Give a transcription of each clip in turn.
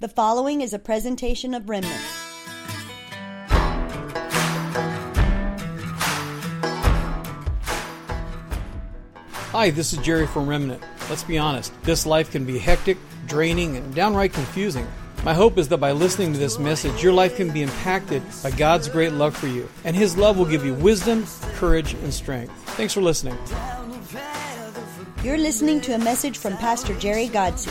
The following is a presentation of Remnant. Hi, this is Jerry from Remnant. Let's be honest, this life can be hectic, draining, and downright confusing. My hope is that by listening to this message, your life can be impacted by God's great love for you, and His love will give you wisdom, courage, and strength. Thanks for listening. You're listening to a message from Pastor Jerry Godsey.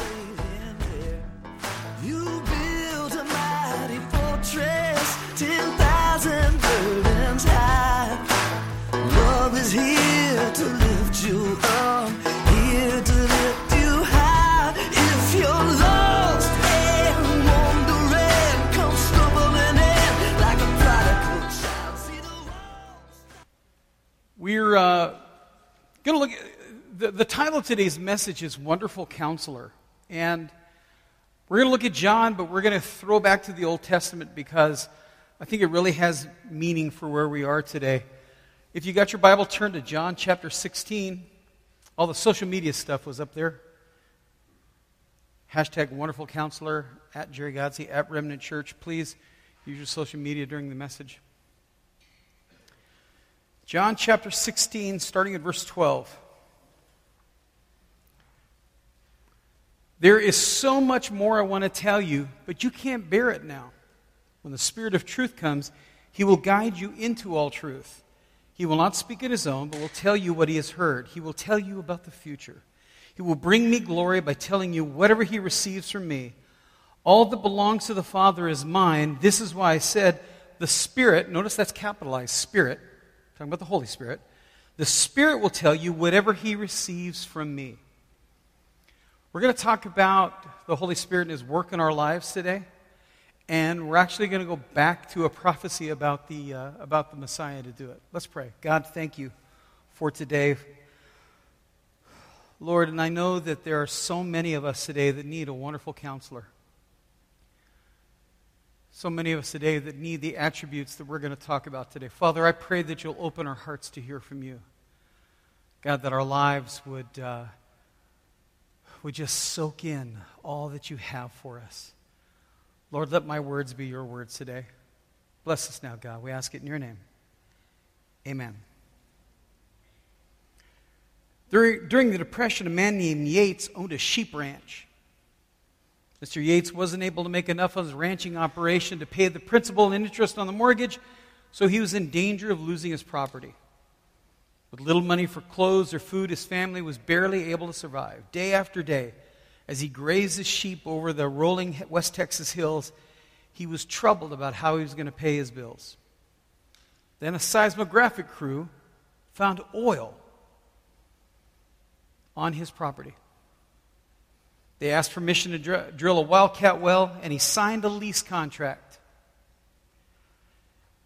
We're going to look at the title of today's message is Wonderful Counselor. And we're going to look at John, but we're going to throw back to the Old Testament because I think it really has meaning for where we are today. If you got your Bible, turn to John chapter 16. All the social media stuff was up there. Hashtag Wonderful Counselor, at Jerry Godsey, at Remnant Church. Please use your social media during the message. John chapter 16, starting at verse 12. There is so much more I want to tell you, but you can't bear it now. When the Spirit of truth comes, He will guide you into all truth. He will not speak on His own, but will tell you what He has heard. He will tell you about the future. He will bring me glory by telling you whatever He receives from me. All that belongs to the Father is mine. This is why I said the Spirit, notice that's capitalized, Spirit, talking about the Holy Spirit. The Spirit will tell you whatever He receives from me. We're going to talk about the Holy Spirit and His work in our lives today. And we're actually going to go back to a prophecy about the Messiah to do it. Let's pray. God, thank you for today. Lord, and I know that there are so many of us today that need a wonderful counselor. So many of us today that need the attributes that we're going to talk about today. Father, I pray that You'll open our hearts to hear from You. God, that our lives would just soak in all that You have for us. Lord, let my words be Your words today. Bless us now, God. We ask it in Your name. Amen. During the Depression, a man named Yates owned a sheep ranch. Mr. Yates wasn't able to make enough on his ranching operation to pay the principal and interest on the mortgage, so he was in danger of losing his property. With little money for clothes or food, his family was barely able to survive. Day after day, as he grazed his sheep over the rolling West Texas hills, he was troubled about how he was going to pay his bills. Then a seismographic crew found oil on his property. They asked permission to drill a wildcat well, and he signed a lease contract.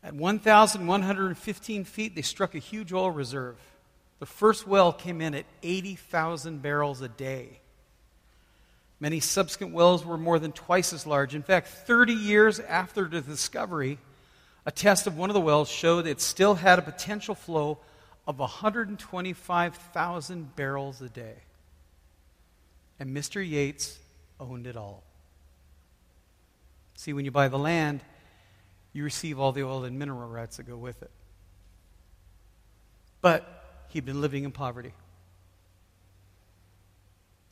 At 1,115 feet, they struck a huge oil reserve. The first well came in at 80,000 barrels a day. Many subsequent wells were more than twice as large. In fact, 30 years after the discovery, a test of one of the wells showed it still had a potential flow of 125,000 barrels a day. And Mr. Yates owned it all. See, when you buy the land, you receive all the oil and mineral rights that go with it. But he'd been living in poverty.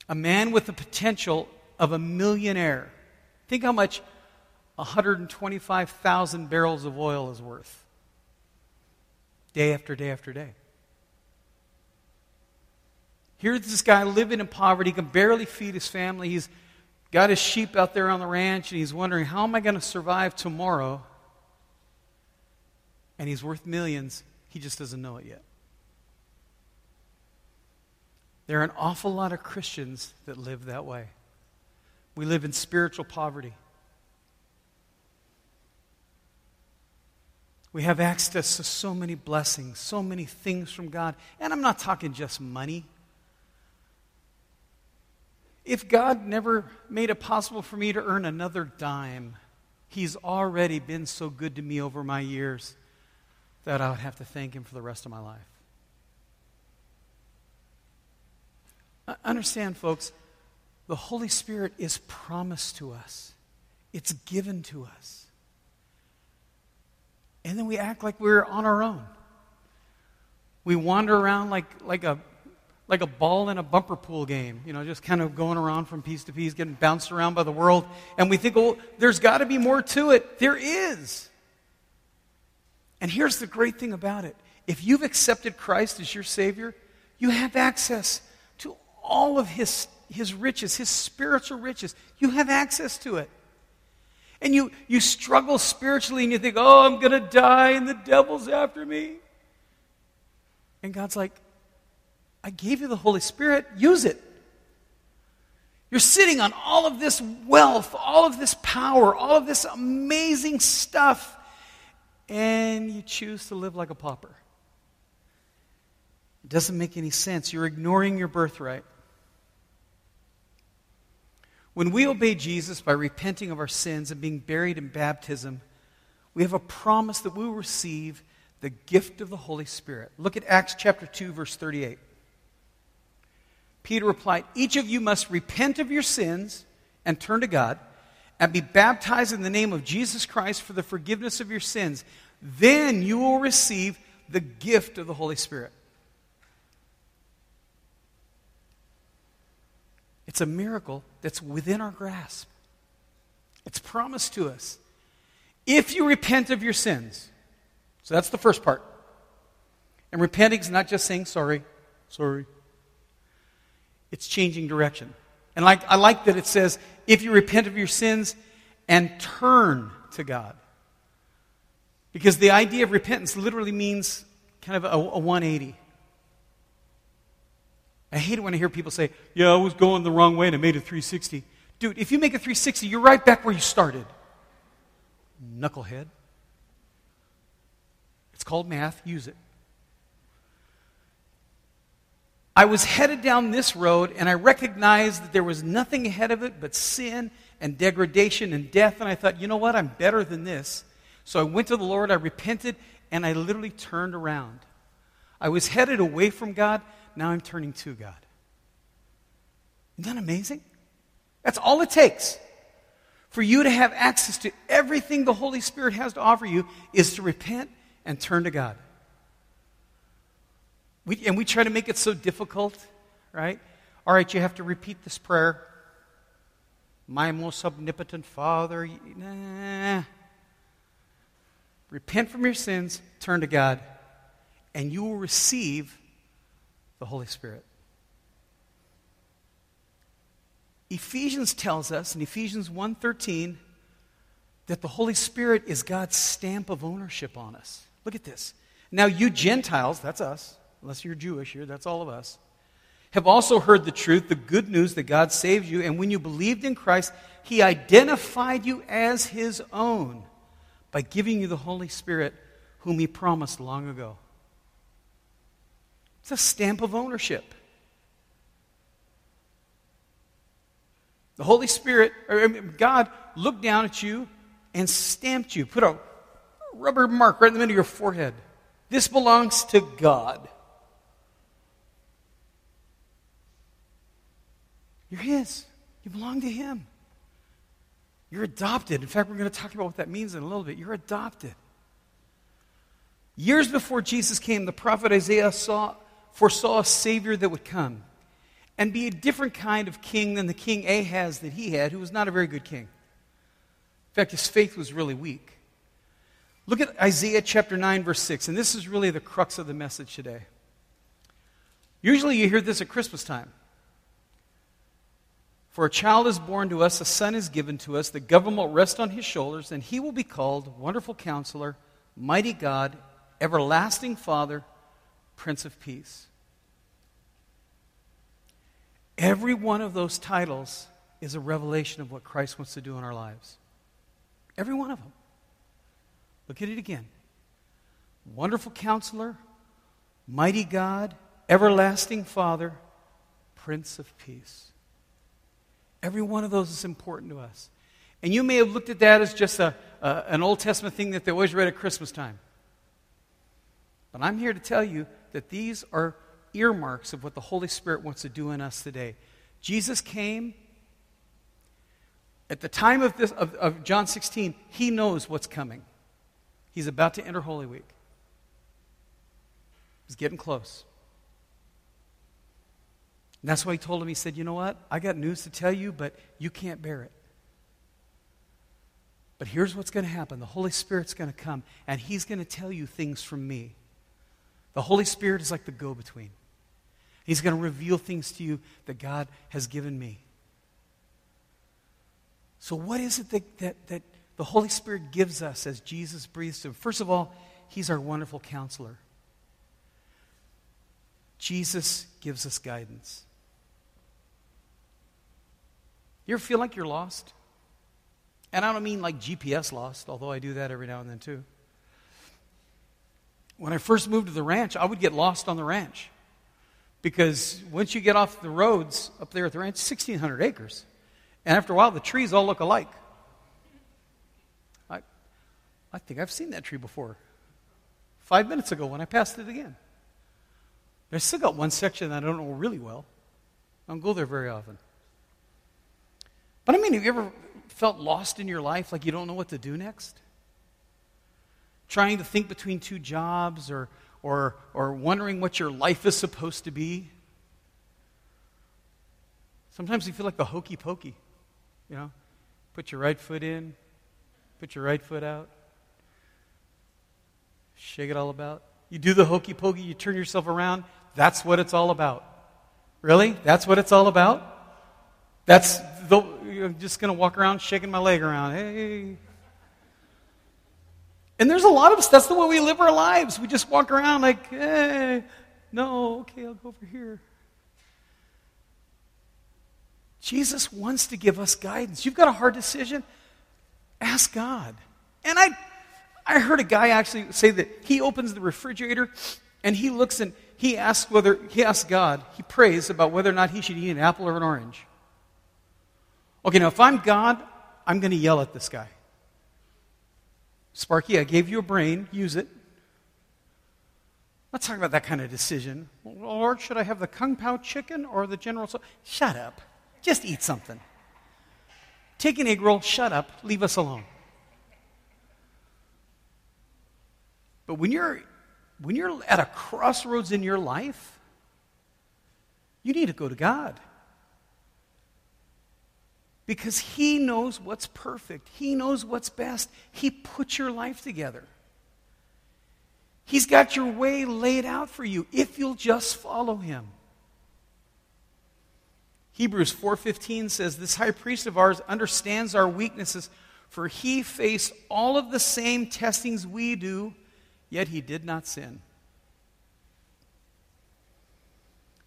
A man with the potential of a millionaire. Think how much 125,000 barrels of oil is worth. Day after day after day. Here's this guy living in poverty. He can barely feed his family. He's got his sheep out there on the ranch, and he's wondering, how am I going to survive tomorrow? And he's worth millions. He just doesn't know it yet. There are an awful lot of Christians that live that way. We live in spiritual poverty. We have access to so many blessings, so many things from God. And I'm not talking just money. If God never made it possible for me to earn another dime, He's already been so good to me over my years that I would have to thank Him for the rest of my life. Understand, folks, the Holy Spirit is promised to us. It's given to us. And then we act like we're on our own. We wander around like a ball in a bumper pool game, you know, just kind of going around from piece to piece, getting bounced around by the world. And we think, oh, there's got to be more to it. There is. And here's the great thing about it. If you've accepted Christ as your Savior, you have access to all of his riches, his spiritual riches. You have access to it. And you struggle spiritually and you think, oh, I'm going to die and the devil's after me. And God's like, I gave you the Holy Spirit. Use it. You're sitting on all of this wealth, all of this power, all of this amazing stuff, and you choose to live like a pauper. It doesn't make any sense. You're ignoring your birthright. When we obey Jesus by repenting of our sins and being buried in baptism, we have a promise that we will receive the gift of the Holy Spirit. Look at Acts chapter 2, verse 38. Peter replied, "Each of you must repent of your sins and turn to God and be baptized in the name of Jesus Christ for the forgiveness of your sins. Then you will receive the gift of the Holy Spirit." It's a miracle that's within our grasp. It's promised to us. If you repent of your sins. So that's the first part. And repenting is not just saying sorry. It's changing direction. And I like that it says, if you repent of your sins and turn to God. Because the idea of repentance literally means kind of a 180. I hate it when I hear people say, yeah, I was going the wrong way and I made a 360. Dude, if you make a 360, you're right back where you started. Knucklehead. It's called math. Use it. I was headed down this road and I recognized that there was nothing ahead of it but sin and degradation and death. And I thought, you know what? I'm better than this. So I went to the Lord, I repented, and I literally turned around. I was headed away from God. Now I'm turning to God. Isn't that amazing? That's all it takes. For you to have access to everything the Holy Spirit has to offer you is to repent and turn to God. We try to make it so difficult, right? All right, you have to repeat this prayer. My most omnipotent Father. Nah. Repent from your sins, turn to God, and you will receive the Holy Spirit. Ephesians tells us in Ephesians 1:13 that the Holy Spirit is God's stamp of ownership on us. Look at this. Now you Gentiles, that's us, unless you're Jewish here, that's all of us, have also heard the truth, the good news that God saved you, and when you believed in Christ, He identified you as His own by giving you the Holy Spirit whom He promised long ago. It's a stamp of ownership. The Holy Spirit, or God, looked down at you and stamped you. Put a rubber mark right in the middle of your forehead. This belongs to God. You're His. You belong to Him. You're adopted. In fact, we're going to talk about what that means in a little bit. You're adopted. Years before Jesus came, the prophet Isaiah foresaw a Savior that would come and be a different kind of king than the king Ahaz that he had, who was not a very good king. In fact, his faith was really weak. Look at Isaiah chapter 9, verse 6, and this is really the crux of the message today. Usually you hear this at Christmas time. For a child is born to us, a son is given to us, the government will rest on his shoulders, and he will be called Wonderful Counselor, Mighty God, Everlasting Father, Prince of Peace. Every one of those titles is a revelation of what Christ wants to do in our lives. Every one of them. Look at it again. Wonderful Counselor, Mighty God, Everlasting Father, Prince of Peace. Every one of those is important to us. And you may have looked at that as just an Old Testament thing that they always read at Christmas time. But I'm here to tell you that these are earmarks of what the Holy Spirit wants to do in us today. Jesus came At the time of this of John 16, he knows what's coming. He's about to enter Holy Week. He's getting close. And that's why he told him, he said, you know what? I got news to tell you, but you can't bear it. But here's what's going to happen. The Holy Spirit's going to come, and he's going to tell you things from me. The Holy Spirit is like the go-between. He's going to reveal things to you that God has given me. So what is it that the Holy Spirit gives us as Jesus breathes to him? First of all, he's our wonderful counselor. Jesus gives us guidance. You ever feel like you're lost? And I don't mean like GPS lost, although I do that every now and then too. When I first moved to the ranch, I would get lost on the ranch. Because once you get off the roads up there at the ranch, 1,600 acres. And after a while, the trees all look alike. I think I've seen that tree before. 5 minutes ago when I passed it again. I still got one section that I don't know really well. I don't go there very often. But I mean, have you ever felt lost in your life, like you don't know what to do next? Trying to think between two jobs or wondering what your life is supposed to be. Sometimes you feel like the hokey pokey, you know. Put your right foot in, put your right foot out, shake it all about. You do the hokey pokey, you turn yourself around. That's what it's all about. Really? That's what it's all about? I'm just going to walk around shaking my leg around. Hey. And there's a lot of us, that's the way we live our lives. We just walk around like, hey, no, okay, I'll go over here. Jesus wants to give us guidance. You've got a hard decision? Ask God. And I heard a guy actually say that he opens the refrigerator and he looks and he prays about whether or not he should eat an apple or an orange. Okay, now if I'm God, I'm going to yell at this guy. Sparky, I gave you a brain. Use it. I'm not talking about that kind of decision. Well, Lord, should I have the Kung Pao chicken or the General Tso? Shut up. Just eat something. Take an egg roll. Shut up. Leave us alone. But when you're at a crossroads in your life, you need to go to God. Because he knows what's perfect. He knows what's best. He put your life together. He's got your way laid out for you if you'll just follow him. Hebrews 4:15 says, this high priest of ours understands our weaknesses, for he faced all of the same testings we do, yet he did not sin.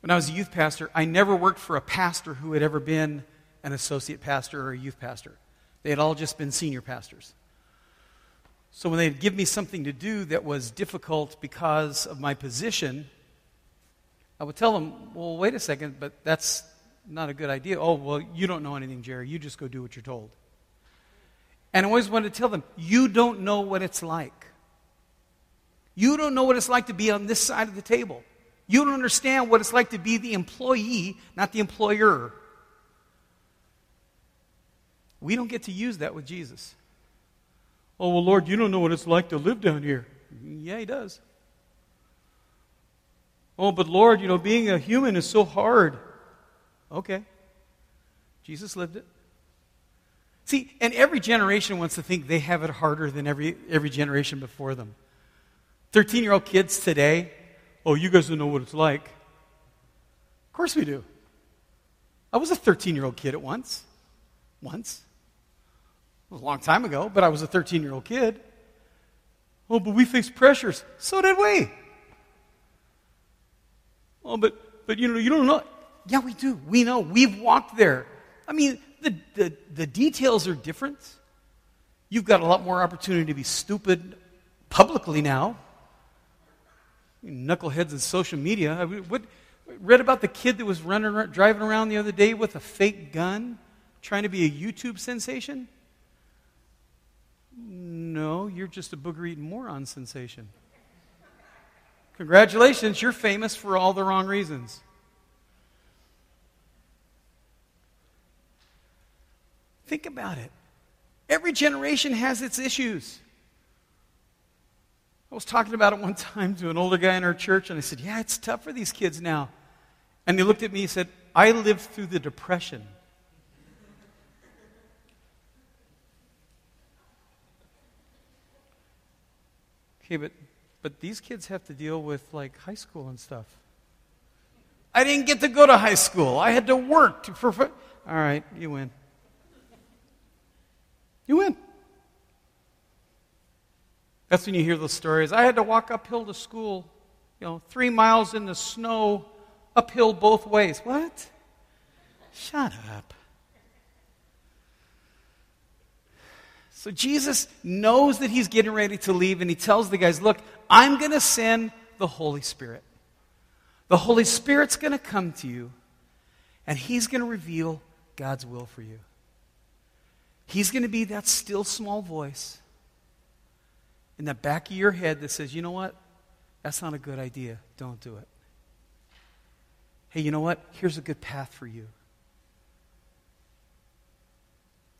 When I was a youth pastor, I never worked for a pastor who had ever been an associate pastor or a youth pastor. They had all just been senior pastors. So when they'd give me something to do that was difficult because of my position, I would tell them, well, wait a second, but that's not a good idea. Oh, well, you don't know anything, Jerry. You just go do what you're told. And I always wanted to tell them, you don't know what it's like. You don't know what it's like to be on this side of the table. You don't understand what it's like to be the employee, not the employer. We don't get to use that with Jesus. Oh, well, Lord, you don't know what it's like to live down here. Yeah, he does. Oh, but Lord, you know, being a human is so hard. Okay. Jesus lived it. See, and every generation wants to think they have it harder than every generation before them. 13-year-old kids today, oh, you guys don't know what it's like. Of course we do. I was a 13-year-old kid at once. It was a long time ago, but I was a 13-year-old kid. Oh, but we faced pressures. So did we. Oh, but you know, you don't know. Yeah, we do. We know. We've walked there. I mean, the details are different. You've got a lot more opportunity to be stupid publicly now. You knuckleheads in social media. I read about the kid that was driving around the other day with a fake gun, trying to be a YouTube sensation? No, you're just a booger-eating moron sensation. Congratulations, you're famous for all the wrong reasons. Think about it. Every generation has its issues. I was talking about it one time to an older guy in our church, and I said, yeah, it's tough for these kids now. And he looked at me and said, I lived through the Depression. Okay, but these kids have to deal with, like, high school and stuff. I didn't get to go to high school. I had to work. All right, you win. You win. That's when you hear those stories. I had to walk uphill to school, 3 miles in the snow, uphill both ways. What? Shut up. So Jesus knows that he's getting ready to leave, and he tells the guys, look, I'm going to send the Holy Spirit. The Holy Spirit's going to come to you, and he's going to reveal God's will for you. He's going to be that still small voice in the back of your head that says, you know what? That's not a good idea. Don't do it. Hey, you know what? Here's a good path for you.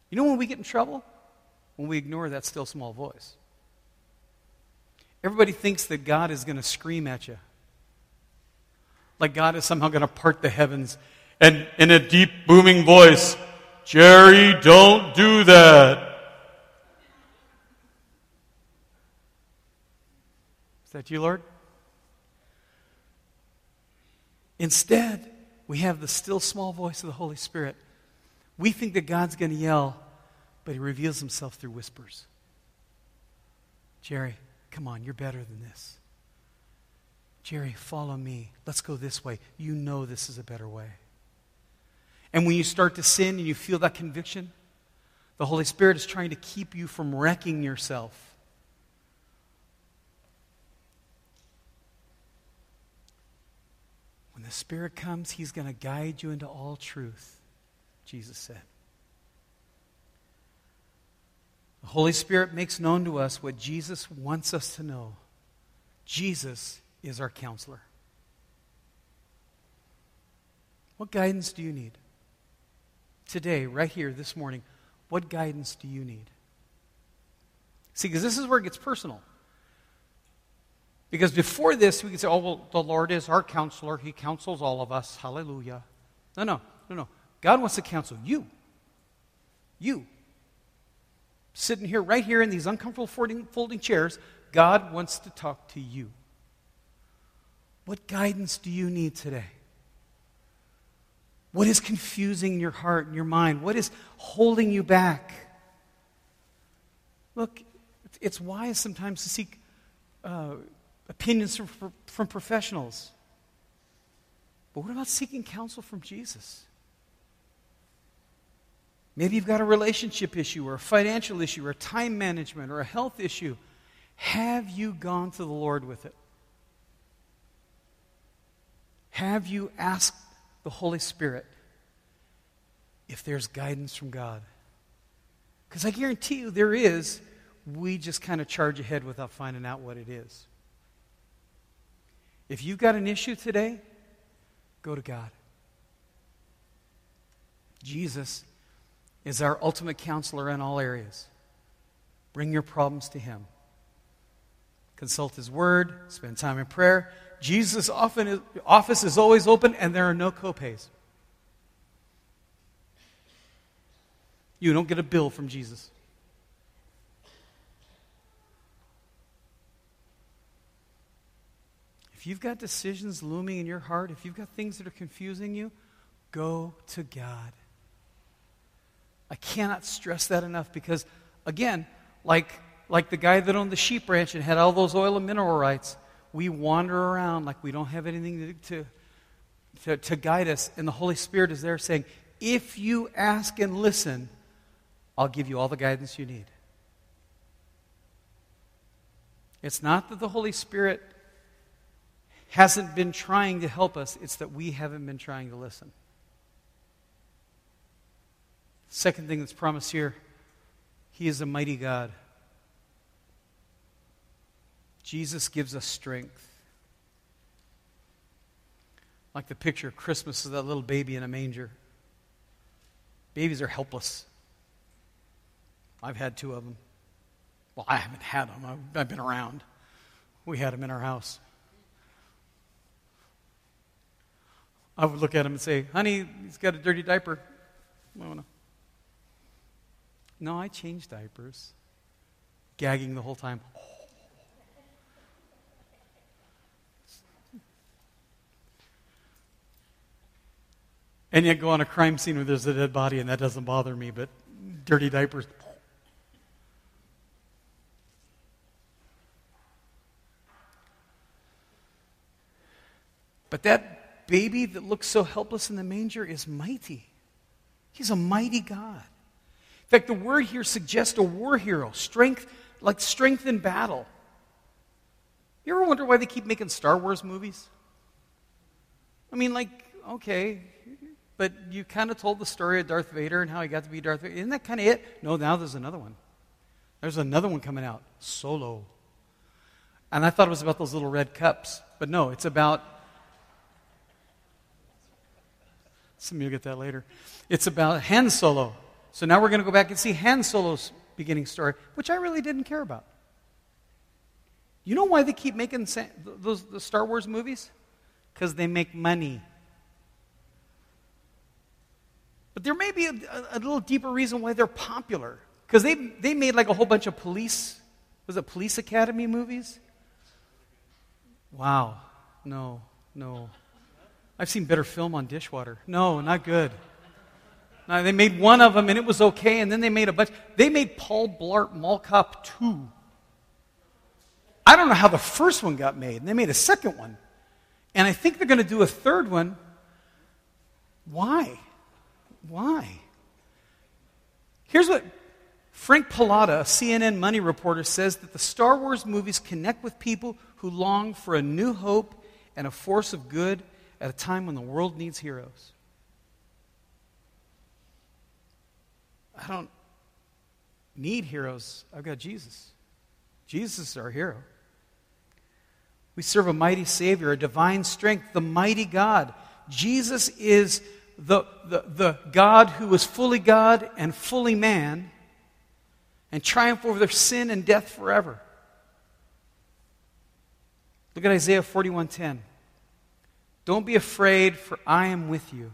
You know when we get in trouble? When we ignore that still small voice. Everybody thinks that God is going to scream at you. Like God is somehow going to part the heavens and in a deep booming voice, Jerry, don't do that. Is that you, Lord? Instead, we have the still small voice of the Holy Spirit. We think that God's going to yell, but he reveals himself through whispers. Jerry, come on, you're better than this. Jerry, follow me. Let's go this way. You know this is a better way. And when you start to sin and you feel that conviction, the Holy Spirit is trying to keep you from wrecking yourself. When the Spirit comes, he's going to guide you into all truth, Jesus said. The Holy Spirit makes known to us what Jesus wants us to know. Jesus is our counselor. What guidance do you need? Today, right here, this morning, what guidance do you need? See, because this is where it gets personal. Because before this, we can say, oh, well, the Lord is our counselor. He counsels all of us. Hallelujah. No. God wants to counsel you. You. Sitting here, right here in these uncomfortable folding chairs, God wants to talk to you. What guidance do you need today? What is confusing your heart and your mind? What is holding you back? Look, it's wise sometimes to seek opinions from professionals. But what about seeking counsel from Jesus? Maybe you've got a relationship issue or a financial issue or a time management or a health issue. Have you gone to the Lord with it? Have you asked the Holy Spirit if there's guidance from God? Because I guarantee you there is. We just kind of charge ahead without finding out what it is. If you've got an issue today, go to God. Jesus is our ultimate counselor in all areas. Bring your problems to him. Consult his word, spend time in prayer. Jesus' office is always open, and there are no copays. You don't get a bill from Jesus. If you've got decisions looming in your heart, if you've got things that are confusing you, go to God. I cannot stress that enough because, again, like the guy that owned the sheep ranch and had all those oil and mineral rights, we wander around like we don't have anything to guide us. And the Holy Spirit is there saying, if you ask and listen, I'll give you all the guidance you need. It's not that the Holy Spirit hasn't been trying to help us. It's that we haven't been trying to listen. Second thing that's promised here, he is a mighty God. Jesus gives us strength. Like the picture of Christmas of that little baby in a manger. Babies are helpless. I've had two of them. Well, I haven't had them. I've been around. We had them in our house. I would look at him and say, honey, he's got a dirty diaper. Mona. No, I changed diapers. Gagging the whole time. Oh. And yet go on a crime scene where there's a dead body and that doesn't bother me, but dirty diapers. Oh. But that baby that looks so helpless in the manger is mighty. He's a mighty God. In fact, the word here suggests a war hero, strength, like strength in battle. You ever wonder why they keep making Star Wars movies? I mean, like, okay, but you kind of told the story of Darth Vader and how he got to be Darth Vader. Isn't that kind of it? No, now there's another one. There's another one coming out, Solo. And I thought it was about those little red cups, but no, it's about... Some of you will get that later. It's about Han Solo. So now we're going to go back and see Han Solo's beginning story, which I really didn't care about. You know why they keep making those Star Wars movies? Because they make money. But there may be a little deeper reason why they're popular. Because they made like a whole bunch of Police Academy movies? Wow. No. I've seen better film on dishwater. No, not good. No, they made one of them, and it was okay, and then they made a bunch. They made Paul Blart Mall Cop 2. I don't know how the first one got made, and they made a second one. And I think they're going to do a third one. Why? Here's what Frank Pallotta, a CNN money reporter, says, that the Star Wars movies connect with people who long for a new hope and a force of good at a time when the world needs heroes. I don't need heroes. I've got Jesus. Jesus is our hero. We serve a mighty Savior, a divine strength, the mighty God. Jesus is the God who was fully God and fully man and triumphed over their sin and death forever. Look at Isaiah 41:10. Don't be afraid, for I am with you.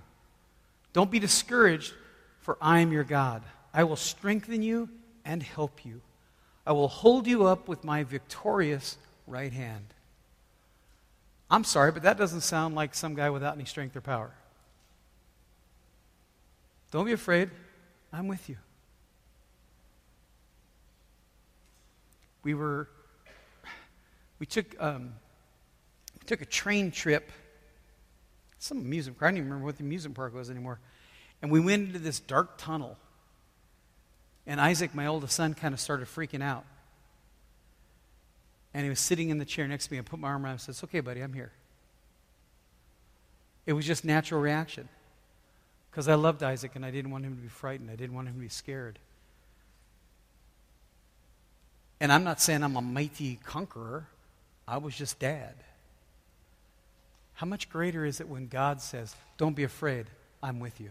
Don't be discouraged, for I am your God. I will strengthen you and help you. I will hold you up with my victorious right hand. I'm sorry, but that doesn't sound like some guy without any strength or power. Don't be afraid. I'm with you. We took a train trip. Some amusement park. I don't even remember what the amusement park was anymore. And we went into this dark tunnel. And Isaac, my oldest son, kind of started freaking out. And he was sitting in the chair next to me. I put my arm around him and said, "It's okay, buddy, I'm here." It was just natural reaction. Because I loved Isaac and I didn't want him to be frightened. I didn't want him to be scared. And I'm not saying I'm a mighty conqueror. I was just dad. How much greater is it when God says, "Don't be afraid, I'm with you"?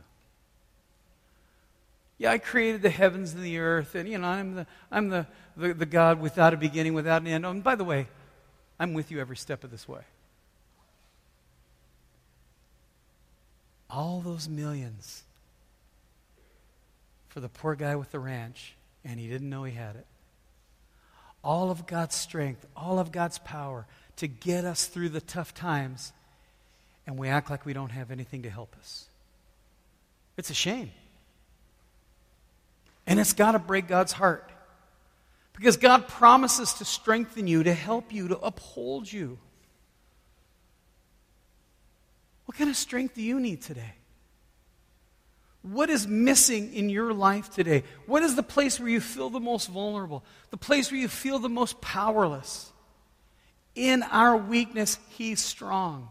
Yeah, I created the heavens and the earth, and you know, I'm the God without a beginning, without an end. Oh, and by the way, I'm with you every step of this way. All those millions for the poor guy with the ranch, and he didn't know he had it. All of God's strength, all of God's power to get us through the tough times. And we act like we don't have anything to help us. It's a shame. And it's got to break God's heart. Because God promises to strengthen you, to help you, to uphold you. What kind of strength do you need today? What is missing in your life today? What is the place where you feel the most vulnerable? The place where you feel the most powerless? In our weakness, He's strong.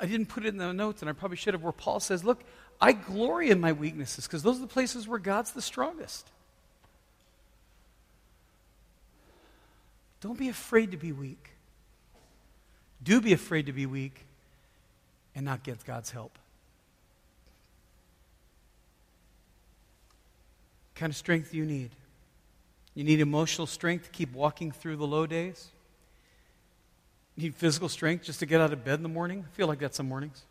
I didn't put it in the notes, and I probably should have, where Paul says, look, I glory in my weaknesses, because those are the places where God's the strongest. Don't be afraid to be weak. Do be afraid to be weak and not get God's help. kind of strength do you need? You need emotional strength to keep walking through the low days? You need physical strength just to get out of bed in the morning? I feel like that some mornings.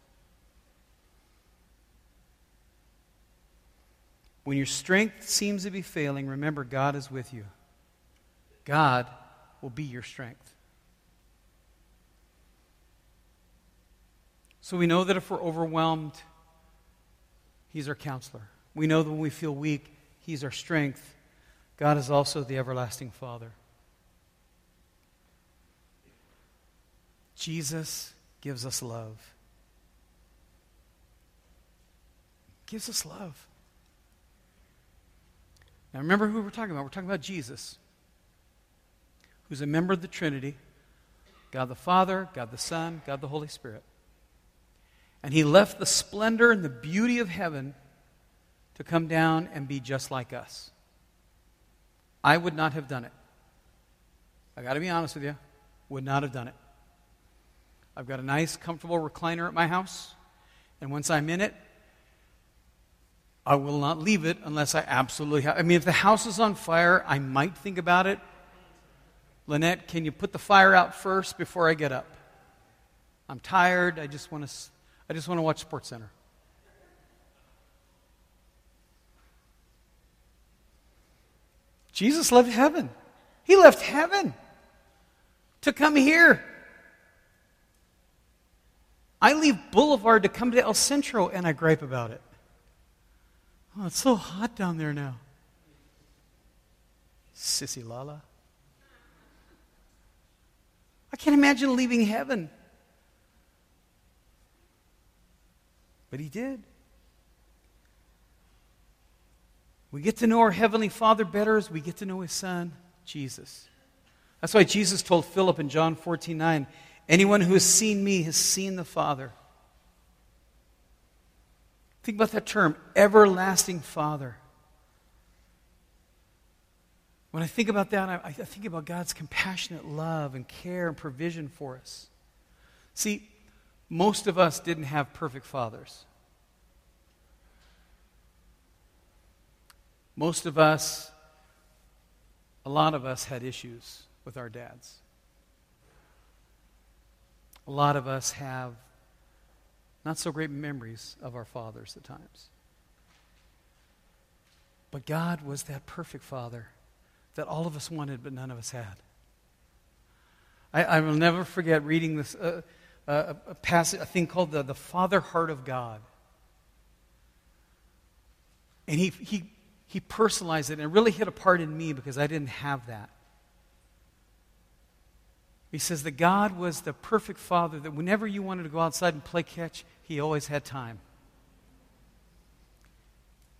When your strength seems to be failing, remember God is with you. God will be your strength. So we know that if we're overwhelmed, He's our counselor. We know that when we feel weak, He's our strength. God is also the everlasting Father. Jesus gives us love. Gives us love. Now remember who we're talking about. We're talking about Jesus, who's a member of the Trinity, God the Father, God the Son, God the Holy Spirit. And He left the splendor and the beauty of heaven to come down and be just like us. I would not have done it. I got to be honest with you, would not have done it. I've got a nice, comfortable recliner at my house, and once I'm in it, I will not leave it unless I absolutely have. I mean, if the house is on fire, I might think about it. Lynette, can you put the fire out first before I get up? I'm tired. I just want to watch SportsCenter. Jesus left heaven. He left heaven to come here. I leave Boulevard to come to El Centro, and I gripe about it. Oh, it's so hot down there now. Sissy Lala. I can't imagine leaving heaven. But He did. We get to know our Heavenly Father better as we get to know His Son, Jesus. That's why Jesus told Philip in John 14:9, anyone who has seen me has seen the Father. Think about that term, everlasting Father. When I think about that, I think about God's compassionate love and care and provision for us. See, most of us didn't have perfect fathers. Most of us, a lot of us had issues with our dads. A lot of us have not so great memories of our fathers at times. But God was that perfect Father that all of us wanted but none of us had. I will never forget reading this a passage, a thing called the Father Heart of God. And he personalized it, and it really hit a part in me because I didn't have that. He says that God was the perfect Father that whenever you wanted to go outside and play catch, He always had time.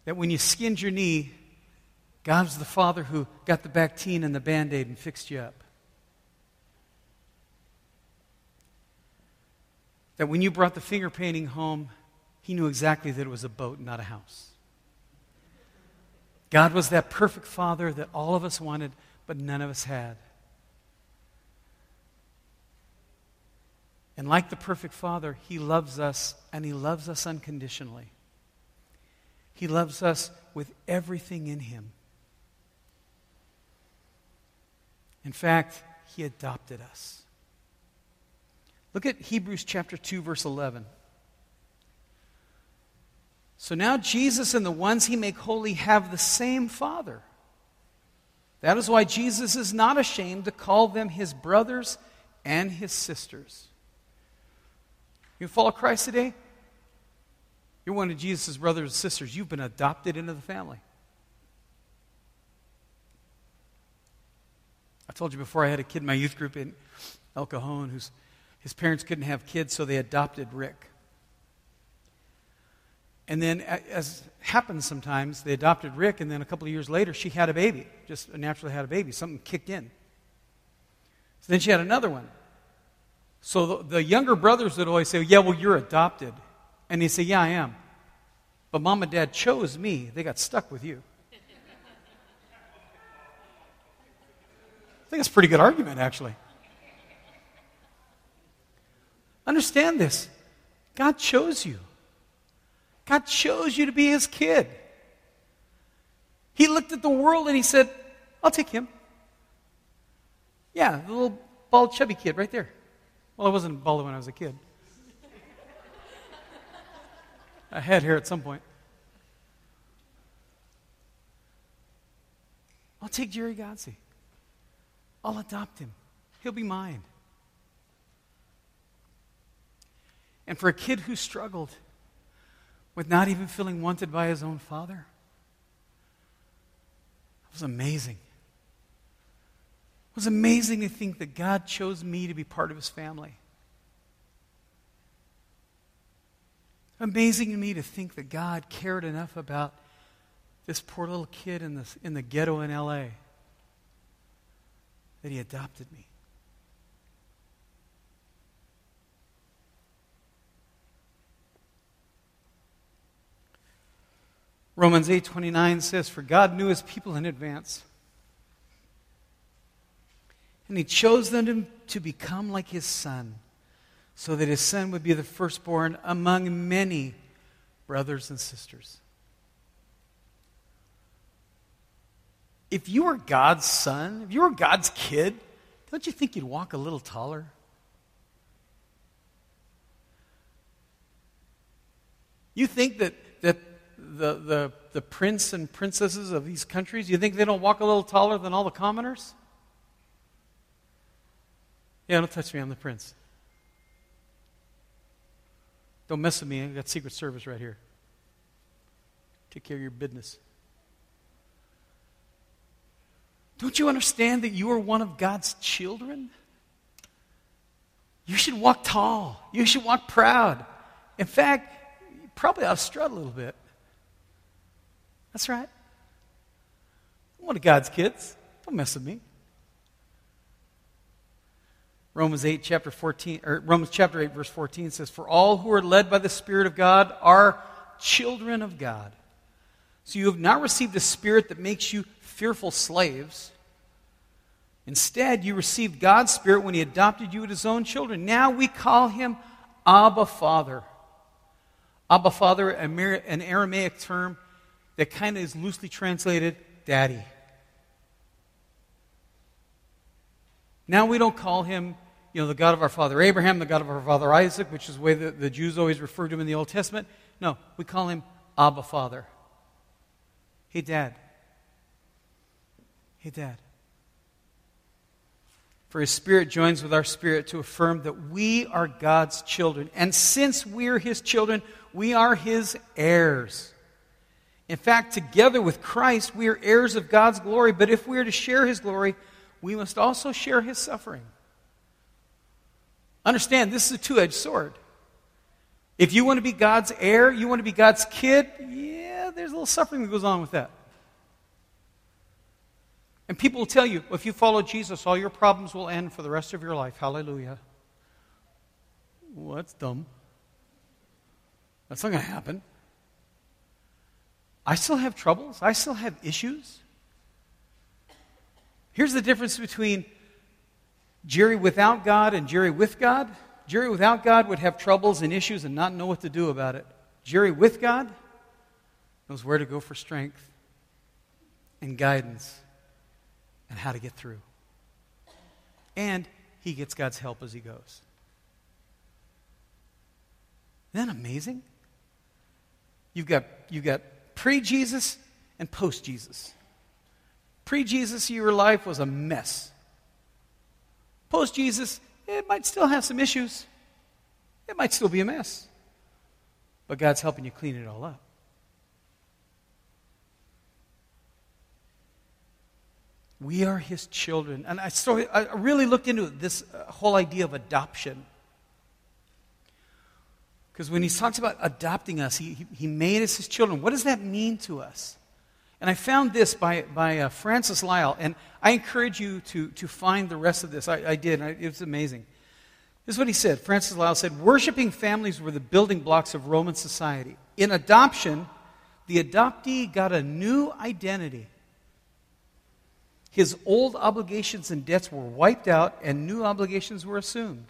That when you skinned your knee, God was the Father who got the Bactine and the Band-Aid and fixed you up. That when you brought the finger painting home, He knew exactly that it was a boat, not a house. God was that perfect Father that all of us wanted, but none of us had. And like the perfect Father, He loves us, and He loves us unconditionally. He loves us with everything in Him. In fact, He adopted us. Look at Hebrews chapter 2, verse 11. So now Jesus and the ones He make holy have the same Father. That is why Jesus is not ashamed to call them His brothers and His sisters. You follow Christ today? You're one of Jesus' brothers and sisters. You've been adopted into the family. I told you before, I had a kid in my youth group in El Cajon his parents couldn't have kids, so they adopted Rick. And then, as happens sometimes, they adopted Rick, and then a couple of years later, she had a baby. Just naturally had a baby. Something kicked in. So then she had another one. So the younger brothers would always say, yeah, well, you're adopted. And they say, yeah, I am. But Mom and Dad chose me. They got stuck with you. I think that's a pretty good argument, actually. Understand this. God chose you. God chose you to be His kid. He looked at the world and he said, I'll take him. Yeah, the little bald chubby kid right there. Well, I wasn't bald when I was a kid. I had hair at some point. I'll take Jerry Godsey. I'll adopt him. He'll be mine. And for a kid who struggled with not even feeling wanted by his own father, it was amazing. It was amazing to think that God chose me to be part of his family. Amazing to me to think that God cared enough about this poor little kid in the ghetto in LA that he adopted me. Romans 8:29 says, for God knew his people in advance, and he chose them to become like his son, so that his son would be the firstborn among many brothers and sisters. If you were God's son, if you were God's kid, don't you think you'd walk a little taller? You think that the prince and princesses of these countries, you think they don't walk a little taller than all the commoners? Yeah, don't touch me, I'm the prince. Don't mess with me, I got Secret Service right here. Take care of your business. Don't you understand that you are one of God's children? You should walk tall. You should walk proud. In fact, you probably ought to strut a little bit. That's right. I'm one of God's kids. Don't mess with me. Romans chapter 8, verse 14 says, for all who are led by the Spirit of God are children of God. So you have not received a spirit that makes you fearful slaves. Instead, you received God's Spirit when he adopted you as his own children. Now we call him Abba Father. Abba Father, an Aramaic term that kind of is loosely translated, Daddy. Now we don't call him, the God of our father Abraham, the God of our father Isaac, which is the way the Jews always referred to him in the Old Testament. No, we call him Abba Father. Hey, Dad. Hey, Dad. For his Spirit joins with our spirit to affirm that we are God's children. And since we're his children, we are his heirs. In fact, together with Christ, we are heirs of God's glory. But if we are to share his glory, we must also share his suffering. Understand, this is a two-edged sword. If you want to be God's heir, you want to be God's kid, yeah, there's a little suffering that goes on with that. And people will tell you, well, if you follow Jesus, all your problems will end for the rest of your life. Hallelujah. Well, that's dumb. That's not going to happen. I still have troubles. I still have issues. Here's the difference between Jerry without God and Jerry with God. Jerry without God would have troubles and issues and not know what to do about it. Jerry with God knows where to go for strength and guidance and how to get through. And he gets God's help as he goes. Isn't that amazing? You've got pre-Jesus and post-Jesus. Pre-Jesus, your life was a mess. Post-Jesus, it might still have some issues. It might still be a mess. But God's helping you clean it all up. We are his children. And I really looked into this whole idea of adoption. Because when he talks about adopting us, he made us his children. What does that mean to us? And I found this by Francis Lyle, and I encourage you to find the rest of this. I did, and it was amazing. This is what he said. Francis Lyle said, worshiping families were the building blocks of Roman society. In adoption, the adoptee got a new identity. His old obligations and debts were wiped out, and new obligations were assumed.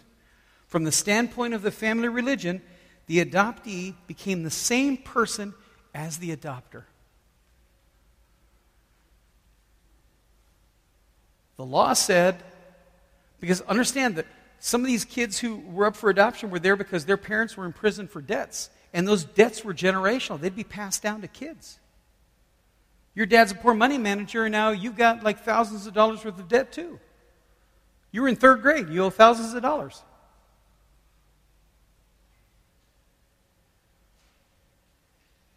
From the standpoint of the family religion, the adoptee became the same person as the adopter. the law said. Because understand that some of these kids who were up for adoption were there because their parents were in prison for debts. And those debts were generational. They'd be passed down to kids. Your dad's a poor money manager, and now you've got like thousands of dollars worth of debt too. You were in third grade. You owe thousands of dollars.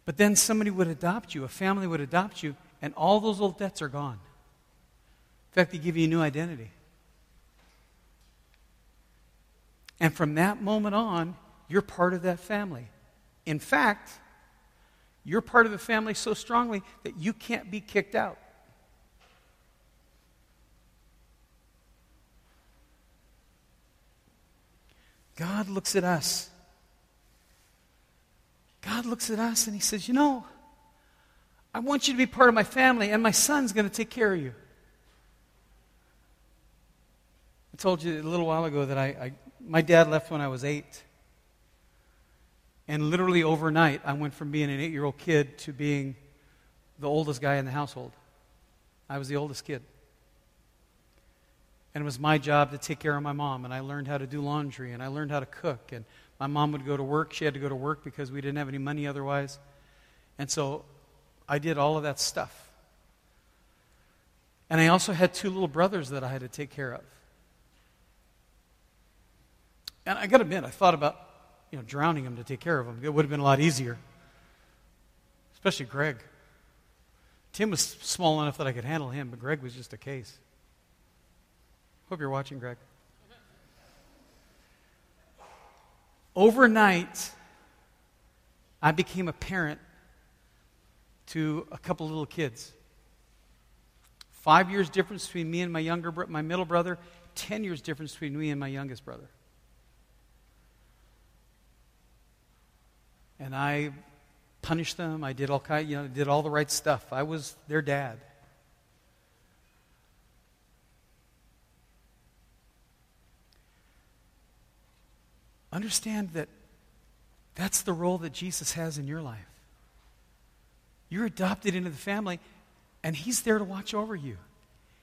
But then somebody would adopt you. A family would adopt you, and all those old debts are gone. In fact, they give you a new identity. And from that moment on, you're part of that family. In fact, you're part of the family so strongly that you can't be kicked out. God looks at us. God looks at us and he says, you know, I want you to be part of my family, and my son's going to take care of you. I told you a little while ago that my dad left when I was 8. And literally overnight, I went from being an 8-year-old kid to being the oldest guy in the household. I was the oldest kid. And it was my job to take care of my mom. And I learned how to do laundry. And I learned how to cook. And my mom would go to work. She had to go to work because we didn't have any money otherwise. And so I did all of that stuff. And I also had 2 little brothers that I had to take care of. And I got to admit, I thought about, drowning them to take care of them. It would have been a lot easier. Especially Greg. Tim was small enough that I could handle him, but Greg was just a case. Hope you're watching, Greg. Overnight, I became a parent to a couple little kids. 5 years difference between me and my middle brother. 10 years difference between me and my youngest brother. And I punished them. I did all did all the right stuff. I was their dad. Understand that that's the role that Jesus has in your life. You're adopted into the family, and he's there to watch over you.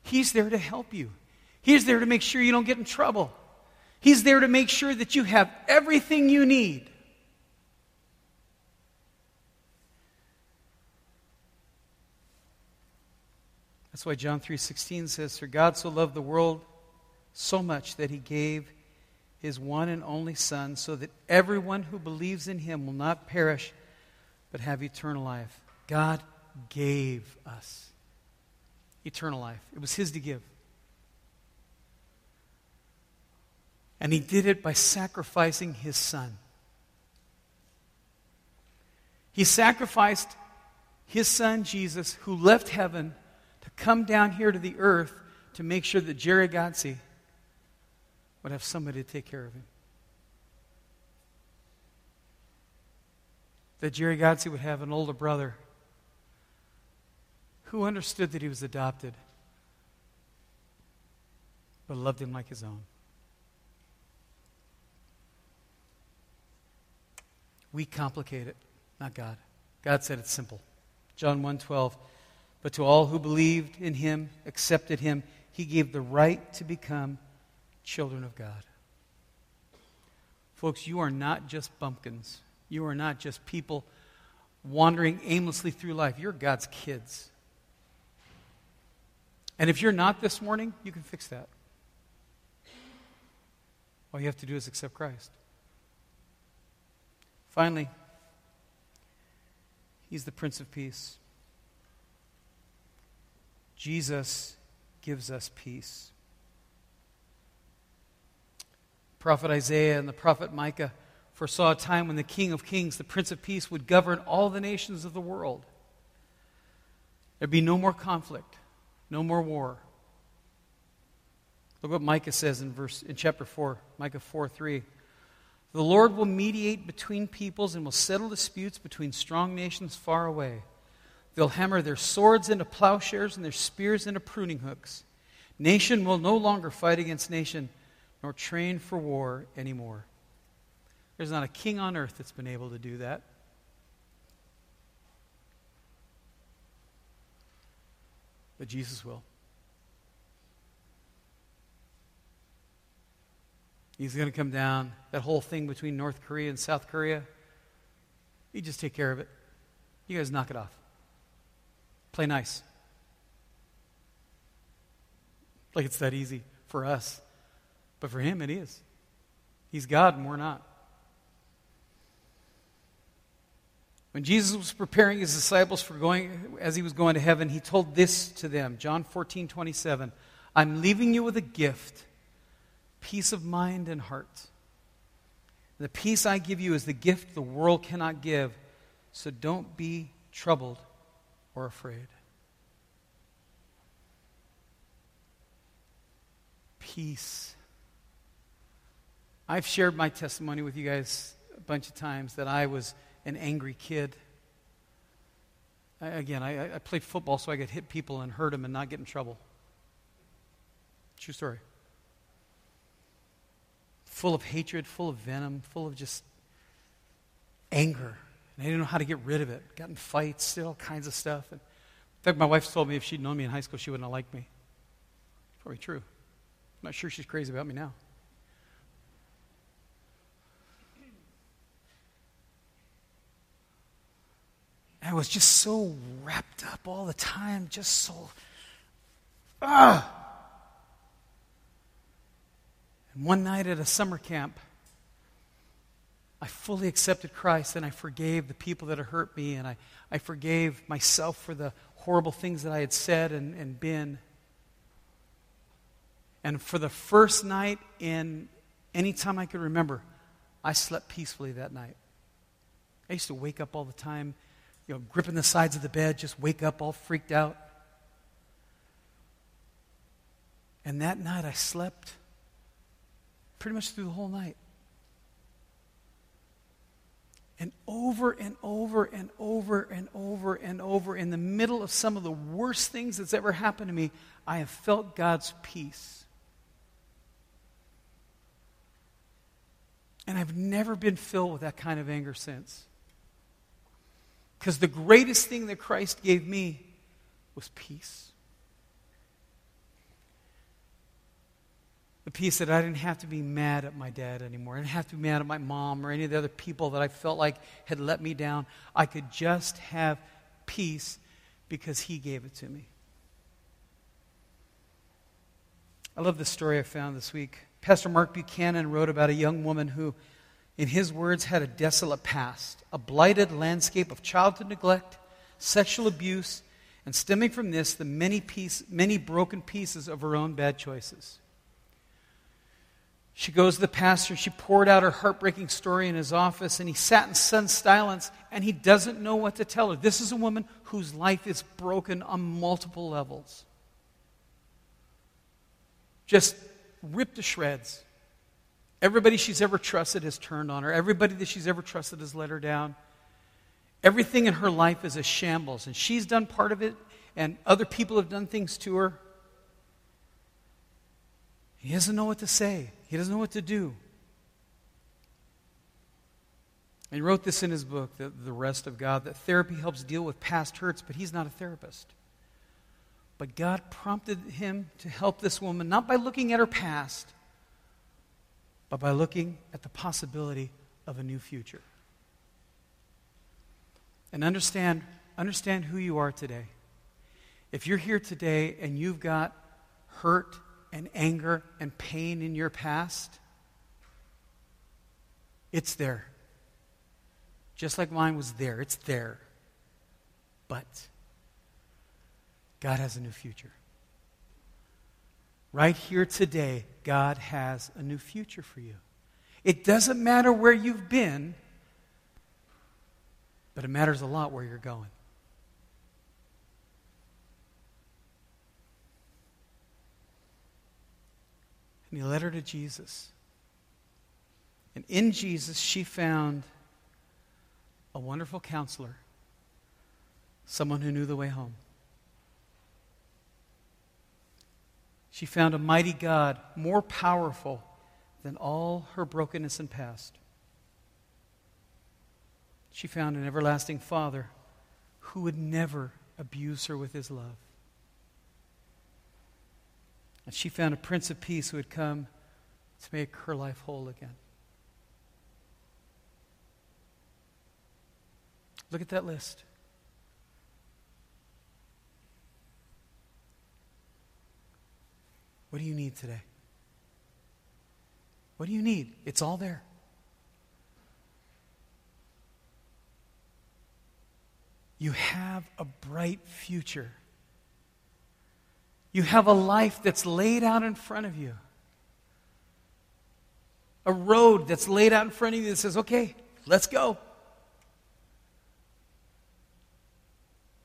He's there to help you. He's there to make sure you don't get in trouble. He's there to make sure that you have everything you need. That's why John 3:16 says, "For God so loved the world so much that he gave his one and only Son, so that everyone who believes in him will not perish but have eternal life." God gave us eternal life. It was his to give. And he did it by sacrificing his Son. He sacrificed his Son, Jesus, who left heaven to come down here to the earth to make sure that Jerry Godsey would have somebody to take care of him. That Jerry Godsey would have an older brother who understood that he was adopted, but loved him like his own. We complicate it, not God. God said it's simple. John 1:12, "But to all who believed in him, accepted him, he gave the right to become children of God." Folks, you are not just bumpkins. You are not just people wandering aimlessly through life. You're God's kids. And if you're not this morning, you can fix that. All you have to do is accept Christ. Finally, he's the Prince of Peace. Jesus gives us peace. Prophet Isaiah and the prophet Micah foresaw a time when the King of Kings, the Prince of Peace, would govern all the nations of the world. There'd be no more conflict, no more war. Look what Micah says in chapter 4, Micah 4:3. "The Lord will mediate between peoples and will settle disputes between strong nations far away. They'll hammer their swords into plowshares and their spears into pruning hooks. Nation will no longer fight against nation, nor train for war anymore." There's not a king on earth that's been able to do that. But Jesus will. He's going to come down. That whole thing between North Korea and South Korea, you just take care of it. You guys knock it off. Play nice. Like it's that easy for us. But for him, it is. He's God and we're not. When Jesus was preparing his disciples for going, as he was going to heaven, he told this to them, John 14:27, I'm leaving you with a gift, peace of mind and heart. The peace I give you is the gift the world cannot give, so don't be troubled or afraid. Peace. I've shared my testimony with you guys a bunch of times that I was an angry kid. I played football so I could hit people and hurt them and not get in trouble. True story. Full of hatred, full of venom, full of just anger. And I didn't know how to get rid of it. Got in fights, did all kinds of stuff. And in fact, my wife told me if she'd known me in high school, she wouldn't have liked me. Probably true. I'm not sure she's crazy about me now. I was just so wrapped up all the time, just so, And one night at a summer camp, I fully accepted Christ and I forgave the people that had hurt me and I forgave myself for the horrible things that I had said and been. And for the first night in any time I could remember, I slept peacefully that night. I used to wake up all the time, gripping the sides of the bed, just wake up all freaked out. And that night I slept pretty much through the whole night. And over and over and over and over and over, in the middle of some of the worst things that's ever happened to me, I have felt God's peace. And I've never been filled with that kind of anger since. Because the greatest thing that Christ gave me was peace. The peace that I didn't have to be mad at my dad anymore. I didn't have to be mad at my mom or any of the other people that I felt like had let me down. I could just have peace because he gave it to me. I love this story I found this week. Pastor Mark Buchanan wrote about a young woman who, in his words, had a desolate past, a blighted landscape of childhood neglect, sexual abuse, and stemming from this, the many broken pieces of her own bad choices. She goes to the pastor, and she poured out her heartbreaking story in his office, and he sat in sudden silence, and he doesn't know what to tell her. This is a woman whose life is broken on multiple levels. Just ripped to shreds. Everybody she's ever trusted has turned on her. Everybody that she's ever trusted has let her down. Everything in her life is a shambles, and she's done part of it, and other people have done things to her. He doesn't know what to say. He doesn't know what to do. And he wrote this in his book, The Rest of God, that therapy helps deal with past hurts, but he's not a therapist. But God prompted him to help this woman, not by looking at her past, but by looking at the possibility of a new future. And understand who you are today. If you're here today and you've got hurt and anger and pain in your past, it's there. Just like mine was there, it's there. But God has a new future. Right here today, God has a new future for you. It doesn't matter where you've been, but it matters a lot where you're going. And he led her to Jesus. And in Jesus, she found a wonderful counselor, someone who knew the way home. She found a mighty God more powerful than all her brokenness and past. She found an everlasting Father who would never abuse her with his love. And she found a Prince of Peace who had come to make her life whole again. Look at that list. What do you need today? What do you need? It's all there. You have a bright future. You have a life that's laid out in front of you. A road that's laid out in front of you that says, okay, let's go.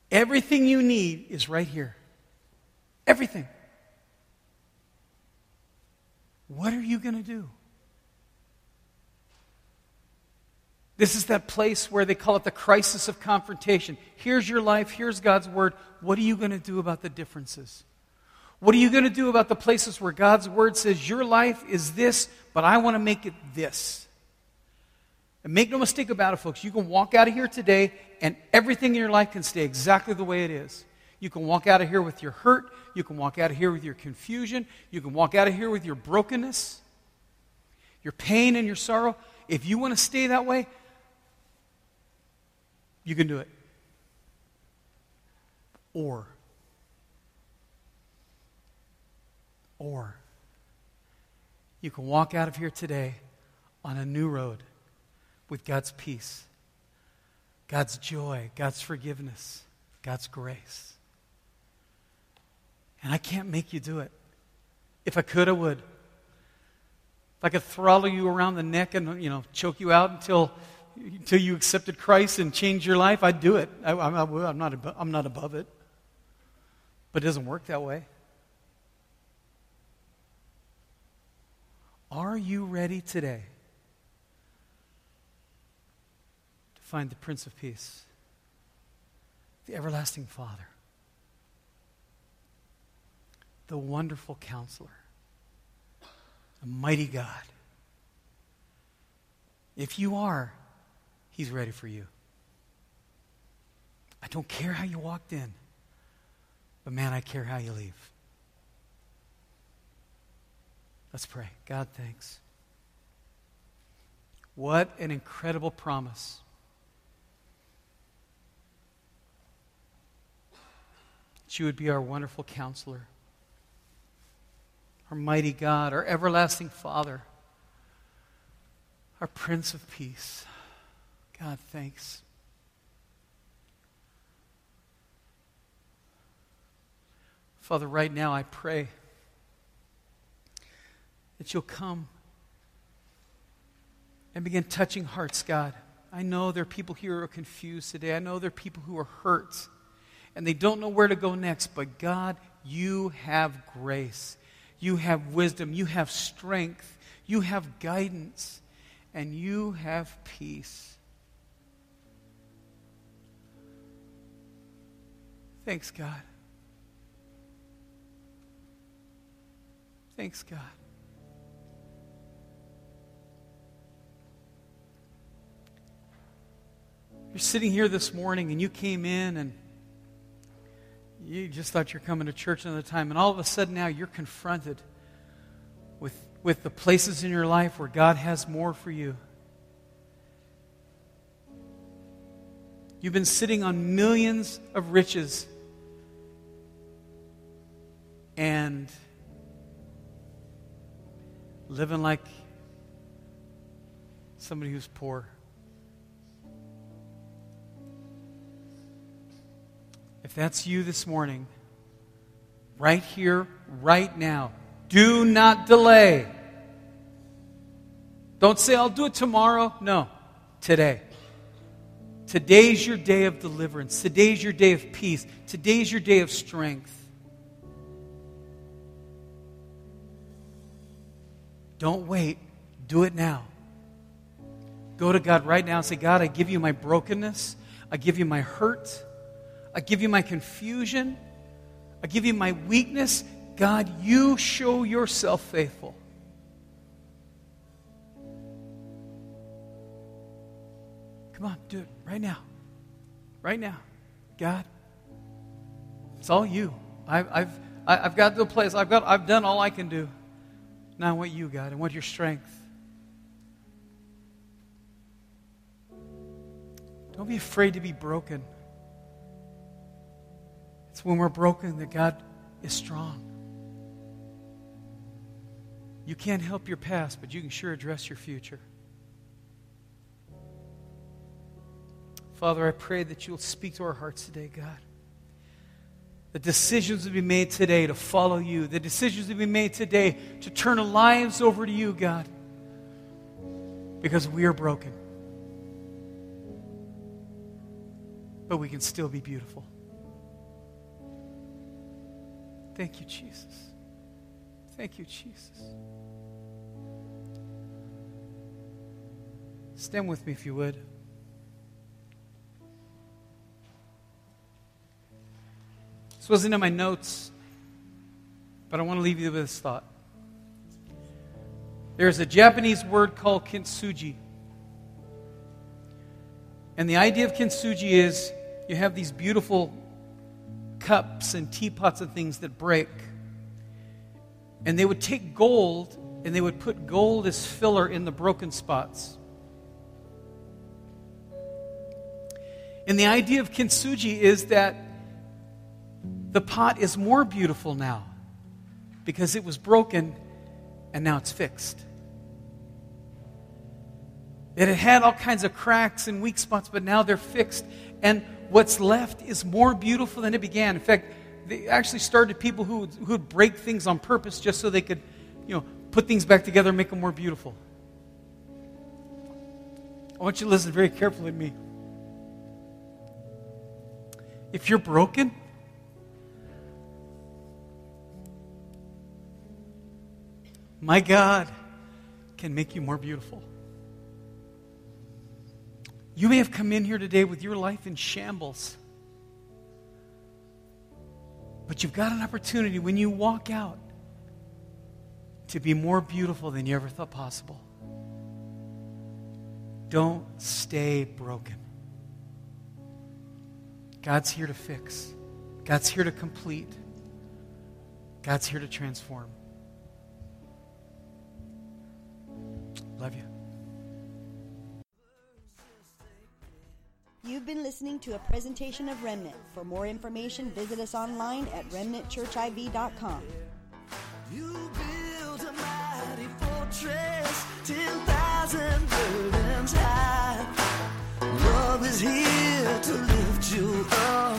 Everything you need is right here. Everything. What are you going to do? This is that place where they call it the crisis of confrontation. Here's your life. Here's God's word. What are you going to do about the differences? What are you going to do about the places where God's word says, your life is this, but I want to make it this? And make no mistake about it, folks. You can walk out of here today, and everything in your life can stay exactly the way it is. You can walk out of here with your hurt. You can walk out of here with your confusion. You can walk out of here with your brokenness, your pain and your sorrow. If you want to stay that way, you can do it. Or you can walk out of here today on a new road with God's peace, God's joy, God's forgiveness, God's grace. And I can't make you do it. If I could, I would. If I could throttle you around the neck and, choke you out until you accepted Christ and changed your life, I'd do it. I'm not above it. But it doesn't work that way. Are you ready today to find the Prince of Peace, the everlasting Father, the wonderful Counselor, the mighty God? If you are, He's ready for you. I don't care how you walked in, but man, I care how you leave. Let's pray. God, thanks. What an incredible promise. That You would be our wonderful Counselor, our mighty God, our everlasting Father, our Prince of Peace. God, thanks. Father, right now I pray that You'll come and begin touching hearts, God. I know there are people here who are confused today. I know there are people who are hurt, and they don't know where to go next. But God, You have grace. You have wisdom. You have strength. You have guidance. And You have peace. Thanks, God. Thanks, God. You're sitting here this morning and you came in and you just thought you're coming to church another time, and all of a sudden now you're confronted with the places in your life where God has more for you. You've been sitting on millions of riches, and living like somebody who's poor. If that's you this morning, right here, right now, do not delay. Don't say, I'll do it tomorrow. No, today. Today's your day of deliverance. Today's your day of peace. Today's your day of strength. Don't wait. Do it now. Go to God right now and say, God, I give You my brokenness. I give You my hurt. I give You my confusion. I give You my weakness. God, You show Yourself faithful. Come on, do it right now. Right now. God, it's all You. I've got to a place. I've done all I can do. not what you got. I want your strength. Don't be afraid to be broken. It's when we're broken that God is strong. You can't help your past, but you can sure address your future. Father, I pray that you'll speak to our hearts today, God. The decisions that we made today to follow you, the decisions that we made today to turn our lives over to you, God, because we are broken. But we can still be beautiful. Thank you, Jesus. Thank you, Jesus. Stand with me if you would. This wasn't in my notes, but I want to leave you with this thought. There's a Japanese word called kintsuji. And the idea of kintsuji is you have these beautiful cups and teapots and things that break. And they would take gold and they would put gold as filler in the broken spots. And the idea of kintsuji is that the pot is more beautiful now because it was broken and now it's fixed. It had all kinds of cracks and weak spots, but now they're fixed. And what's left is more beautiful than it began. In fact, they actually started people who would break things on purpose just so they could, put things back together and make them more beautiful. I want you to listen very carefully to me. If you're broken, my God can make you more beautiful. You may have come in here today with your life in shambles. But you've got an opportunity when you walk out to be more beautiful than you ever thought possible. Don't stay broken. God's here to fix. God's here to complete. God's here to transform. Love you. You've been listening to a presentation of Remnant. For more information, visit us online at remnantchurchiv.com. You build a mighty fortress, 10,000 burdens high. Love is here to lift you up.